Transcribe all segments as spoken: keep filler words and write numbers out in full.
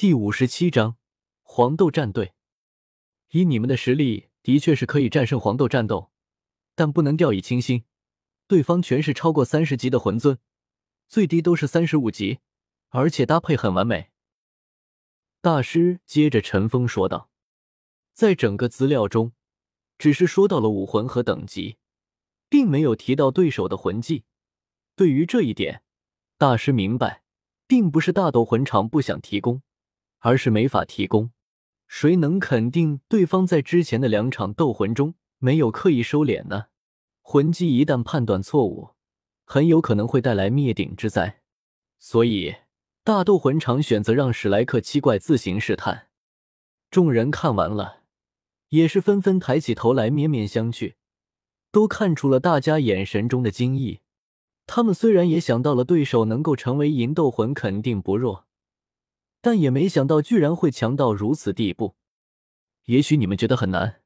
第五十七章黄豆战队。以你们的实力的确是可以战胜黄豆战斗，但不能掉以轻心，对方全是超过三十级的魂尊，最低都是三十五级，而且搭配很完美。大师接着陈峰说道，在整个资料中只是说到了武魂和等级，并没有提到对手的魂技。对于这一点，大师明白，并不是大斗魂场不想提供，而是没法提供。谁能肯定对方在之前的两场斗魂中没有刻意收敛呢？魂技一旦判断错误，很有可能会带来灭顶之灾。所以大斗魂场选择让史莱克七怪自行试探。众人看完了，也是纷纷抬起头来面面相觑，都看出了大家眼神中的惊异。他们虽然也想到了对手能够成为银斗魂肯定不弱，但也没想到居然会强到如此地步。也许你们觉得很难，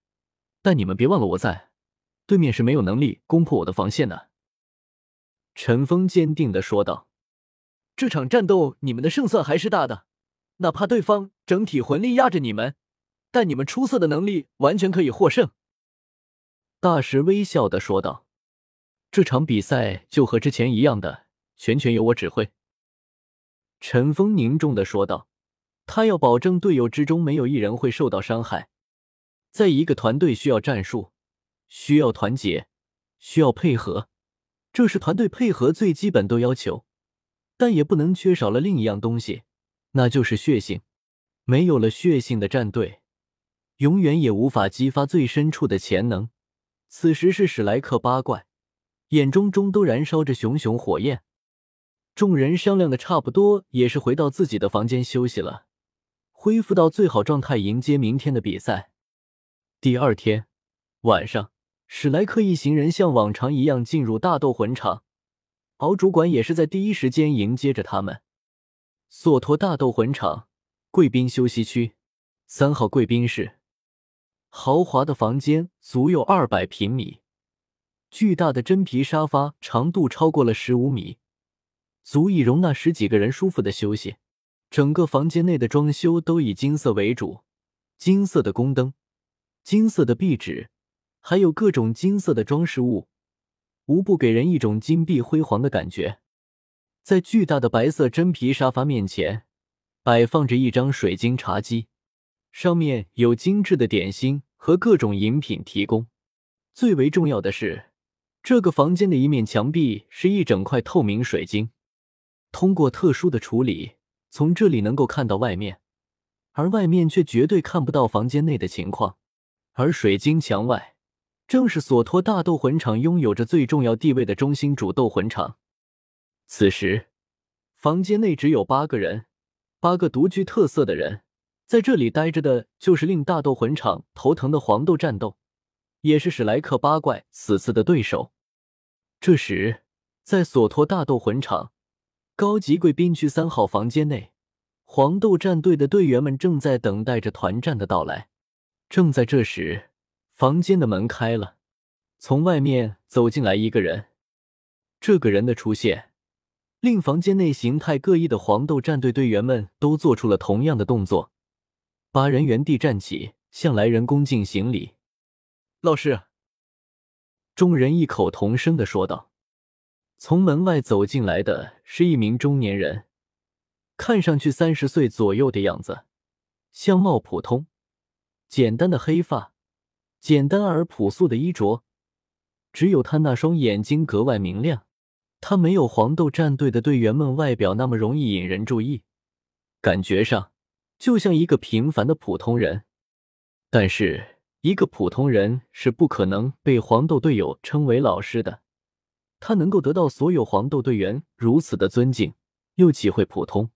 但你们别忘了我在，对面是没有能力攻破我的防线的。陈峰坚定地说道，这场战斗你们的胜算还是大的，哪怕对方整体魂力压着你们，但你们出色的能力完全可以获胜。大石微笑地说道，这场比赛就和之前一样的，全权由我指挥。陈峰凝重地说道，他要保证队友之中没有一人会受到伤害。在一个团队需要战术，需要团结，需要配合，这是团队配合最基本的要求，但也不能缺少了另一样东西，那就是血性。没有了血性的战队，永远也无法激发最深处的潜能。此时是史莱克八怪，眼中中都燃烧着熊熊火焰。众人商量的差不多，也是回到自己的房间休息了，恢复到最好状态，迎接明天的比赛。第二天晚上，史莱克一行人像往常一样进入大斗魂场，敖主管也是在第一时间迎接着他们。索托大斗魂场贵宾休息区三号贵宾室，豪华的房间足有二百平米，巨大的真皮沙发长度超过了十五米，足以容纳十几个人舒服的休息。整个房间内的装修都以金色为主，金色的宫灯，金色的壁纸，还有各种金色的装饰物，无不给人一种金碧辉煌的感觉。在巨大的白色真皮沙发面前，摆放着一张水晶茶几，上面有精致的点心和各种饮品提供。最为重要的是，这个房间的一面墙壁是一整块透明水晶，通过特殊的处理，从这里能够看到外面，而外面却绝对看不到房间内的情况。而水晶墙外，正是索托大斗魂场拥有着最重要地位的中心主斗魂场。此时，房间内只有八个人，八个独具特色的人，在这里待着的就是令大斗魂场头疼的黄豆战斗，也是史莱克八怪此次的对手。这时，在索托大斗魂场高级贵宾区三号房间内，黄豆战队的队员们正在等待着团战的到来。正在这时，房间的门开了，从外面走进来一个人。这个人的出现，令房间内形态各异的黄豆战队队员们都做出了同样的动作。八人原地站起，向来人恭敬行礼。老师，众人异口同声地说道。从门外走进来的是一名中年人，看上去三十岁左右的样子，相貌普通，简单的黑发，简单而朴素的衣着，只有他那双眼睛格外明亮。他没有黄豆战队的队员们外表那么容易引人注意，感觉上就像一个平凡的普通人。但是一个普通人是不可能被黄豆队友称为老师的，他能够得到所有黄豆队员如此的尊敬，又岂会普通？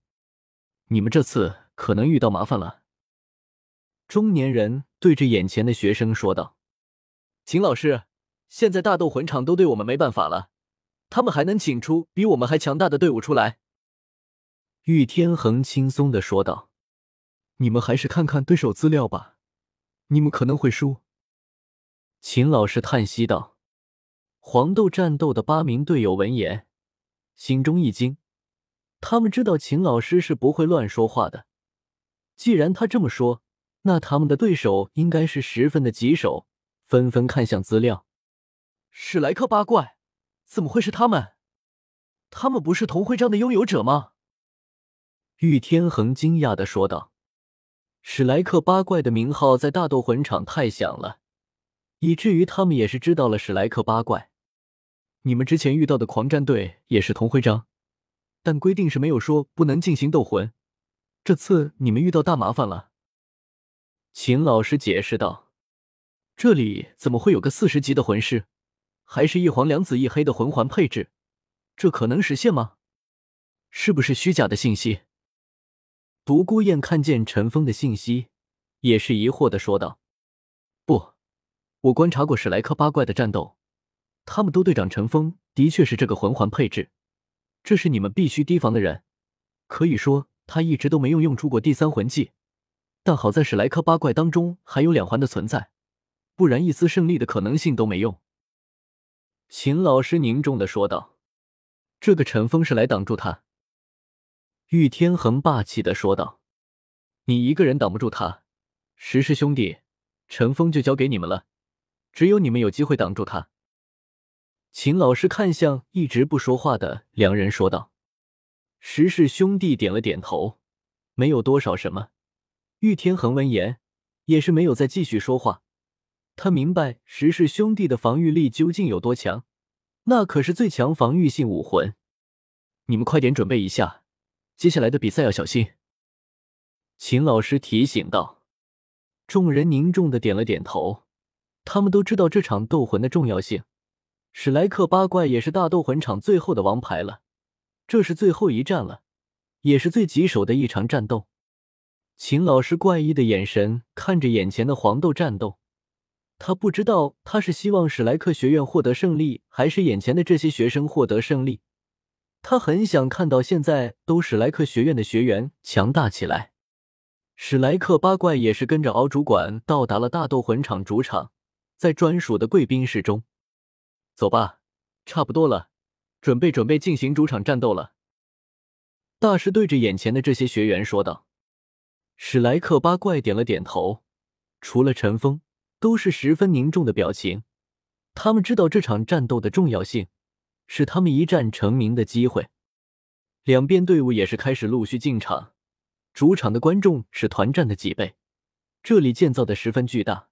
你们这次可能遇到麻烦了。中年人对着眼前的学生说道。秦老师，现在大斗魂场都对我们没办法了，他们还能请出比我们还强大的队伍出来。玉天恒轻松地说道。你们还是看看对手资料吧，你们可能会输。秦老师叹息道。黄豆战斗的八名队友闻言心中一惊，他们知道秦老师是不会乱说话的，既然他这么说，那他们的对手应该是十分的棘手，纷纷看向资料。史莱克八怪，怎么会是他们？他们不是同徽章的拥有者吗？玉天恒惊讶地说道。史莱克八怪的名号在大斗魂场太响了，以至于他们也是知道了史莱克八怪。你们之前遇到的狂战队也是同徽章，但规定是没有说不能进行斗魂，这次你们遇到大麻烦了。秦老师解释道。这里怎么会有个四十级的魂师，还是一黄两紫一黑的魂环配置？这可能实现吗？是不是虚假的信息？独孤雁看见陈峰的信息，也是疑惑地说道。不，我观察过史莱克八怪的战斗，他们都对长陈峰的确是这个魂环配置，这是你们必须提防的人。可以说他一直都没有用出过第三魂技，但好在史莱克八怪当中还有两环的存在，不然一丝胜利的可能性都没用。秦老师凝重地说道。这个陈峰是来挡住他。玉天恒霸气地说道。你一个人挡不住他，石氏兄弟，陈峰就交给你们了，只有你们有机会挡住他。秦老师看向一直不说话的两人说道。石氏兄弟点了点头，没有多少什么。玉天恒闻言也是没有再继续说话，他明白石氏兄弟的防御力究竟有多强，那可是最强防御性武魂。你们快点准备一下，接下来的比赛要小心。秦老师提醒道。众人凝重地点了点头，他们都知道这场斗魂的重要性。史莱克八怪也是大斗魂场最后的王牌了，这是最后一战了，也是最棘手的一场战斗。秦老师怪异的眼神看着眼前的黄豆战斗，他不知道他是希望史莱克学院获得胜利，还是眼前的这些学生获得胜利。他很想看到现在都史莱克学院的学员强大起来。史莱克八怪也是跟着敖主管到达了大斗魂场主场，在专属的贵宾室中。走吧，差不多了，准备准备进行主场战斗了。大师对着眼前的这些学员说道。史莱克八怪点了点头，除了陈峰都是十分凝重的表情，他们知道这场战斗的重要性，是他们一战成名的机会。两边队伍也是开始陆续进场，主场的观众是团战的几倍，这里建造的十分巨大，